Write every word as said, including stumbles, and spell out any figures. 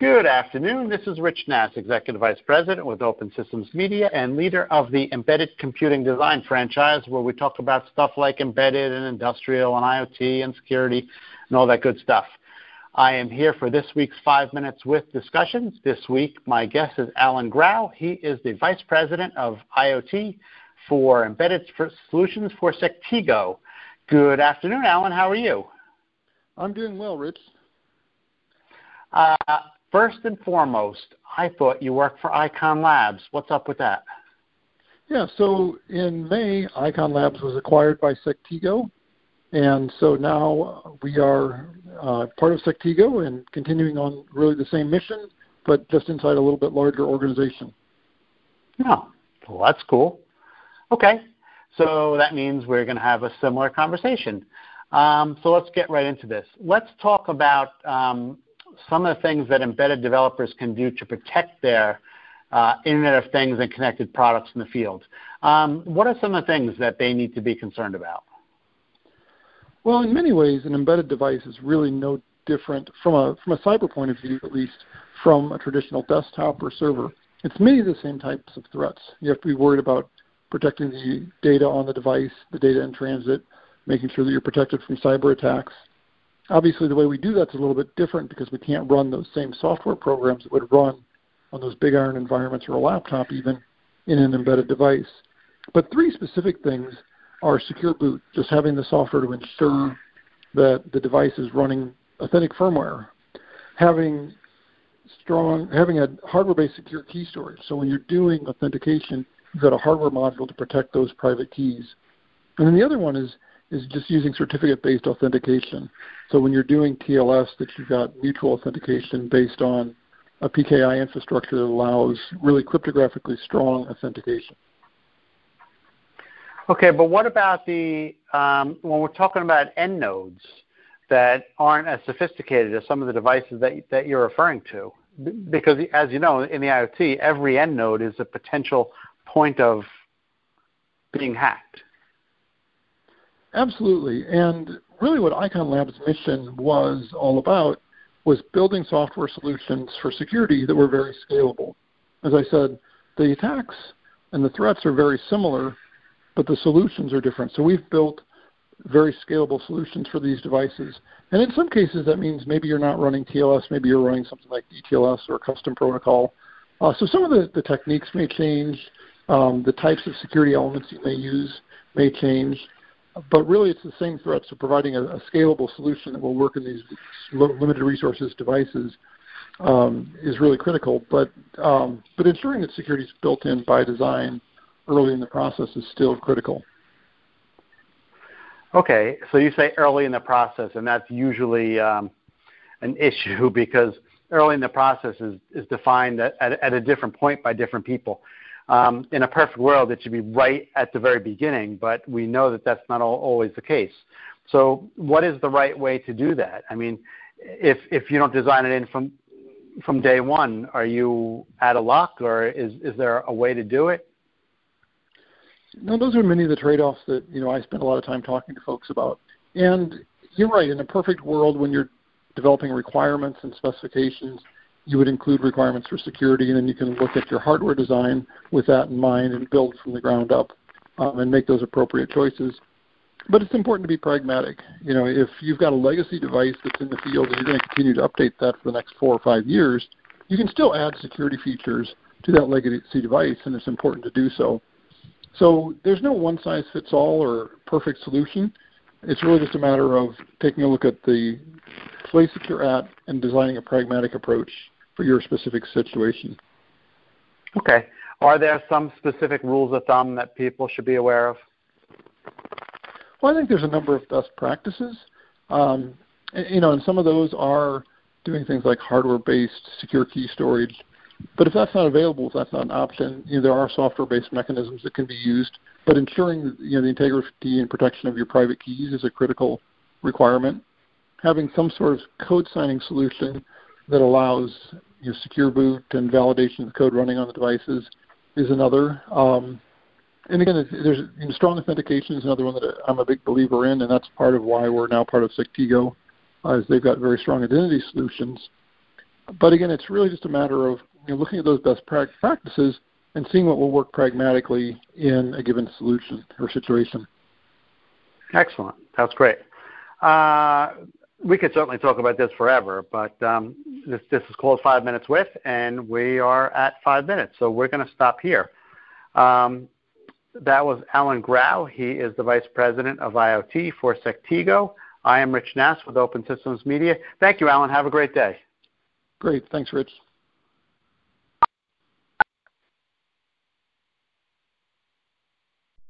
Good afternoon. This is Rich Nass, Executive Vice President with Open Systems Media and leader of the Embedded Computing Design franchise, where we talk about stuff like embedded and industrial and IoT and security and all that good stuff. I am here for this week's Five Minutes with Discussions. This week, my guest is Alan Grau. He is the Vice President of IoT for Embedded Solutions for Sectigo. Good afternoon, Alan. How are you? I'm doing well, Rich. Uh, First and foremost, I thought you worked for Icon Labs. What's up with that? Yeah, so in May, Icon Labs was acquired by Sectigo, and so now we are uh, part of Sectigo and continuing on really the same mission, but just inside a little bit larger organization. Oh, well, that's cool. Okay, so that means we're going to have a similar conversation. Um, so let's get right into this. Let's talk about... Um, some of the things that embedded developers can do to protect their uh, Internet of Things and connected products in the field. Um, what are some of the things that they need to be concerned about? Well, in many ways, an embedded device is really no different, from a, from a cyber point of view at least, from a traditional desktop or server. It's many of the same types of threats. You have to be worried about protecting the data on the device, the data in transit, making sure that you're protected from cyber attacks. Obviously, the way we do that's a little bit different because we can't run those same software programs that would run on those big iron environments or a laptop even in an embedded device. But three specific things are secure boot, just having the software to ensure that the device is running authentic firmware, having strong, having a hardware-based secure key storage. So when you're doing authentication, you've got a hardware module to protect those private keys. And then the other one is is just using certificate-based authentication. So when you're doing T L S, that you've got mutual authentication based on a P K I infrastructure that allows really cryptographically strong authentication. Okay, but what about the, um, when we're talking about end nodes that aren't as sophisticated as some of the devices that, that you're referring to? Because as you know, in the IoT, every end node is a potential point of being hacked. Absolutely, and really what Icon Labs' mission was all about was building software solutions for security that were very scalable. As I said, the attacks and the threats are very similar, but the solutions are different. So we've built very scalable solutions for these devices. And in some cases, that means maybe you're not running T L S, maybe you're running something like D T L S or a custom protocol. Uh, so some of the, the techniques may change. Um, the types of security elements you may use may change. But really, it's the same threat, so providing a, a scalable solution that will work in these limited resources devices um, is really critical. But um, but ensuring that security is built in by design early in the process is still critical. Okay, so you say early in the process, and that's usually um, an issue because early in the process is, is defined at, at a different point by different people. Um, in a perfect world, it should be right at the very beginning, but we know that that's not all, always the case. So what is the right way to do that? I mean, if if you don't design it in from from day one, are you out of luck, or is, is there a way to do it? No, those are many of the trade-offs that, you know, I spend a lot of time talking to folks about. And you're right, in a perfect world, when you're developing requirements and specifications, you would include requirements for security, and then you can look at your hardware design with that in mind and build from the ground up um, and make those appropriate choices. But it's important to be pragmatic. You know, if you've got a legacy device that's in the field and you're going to continue to update that for the next four or five years, you can still add security features to that legacy device, and it's important to do so. So there's no one-size-fits-all or perfect solution. It's really just a matter of taking a look at the place that you're at and designing a pragmatic approach for your specific situation. Okay. Are there some specific rules of thumb that people should be aware of? Well, I think there's a number of best practices. Um, and, you know, and some of those are doing things like hardware-based secure key storage. But if that's not available, if that's not an option, you know, there are software-based mechanisms that can be used. But ensuring, you know, the integrity and protection of your private keys is a critical requirement. Having some sort of code signing solution that allows your secure boot and validation of the code running on the devices is another. Um, and again, there's you know, strong authentication is another one that I'm a big believer in, and that's part of why we're now part of Sectigo, uh, is they've got very strong identity solutions. But again, it's really just a matter of you know, looking at those best practices and seeing what will work pragmatically in a given solution or situation. Excellent. That's great. Uh, we could certainly talk about this forever, but um, this, this is called Five Minutes With, and we are at five minutes, so we're going to stop here. Um, that was Alan Grau. He is the Vice President of I O T for Sectigo. I am Rich Nass with Open Systems Media. Thank you, Alan. Have a great day. Great. Thanks, Rich.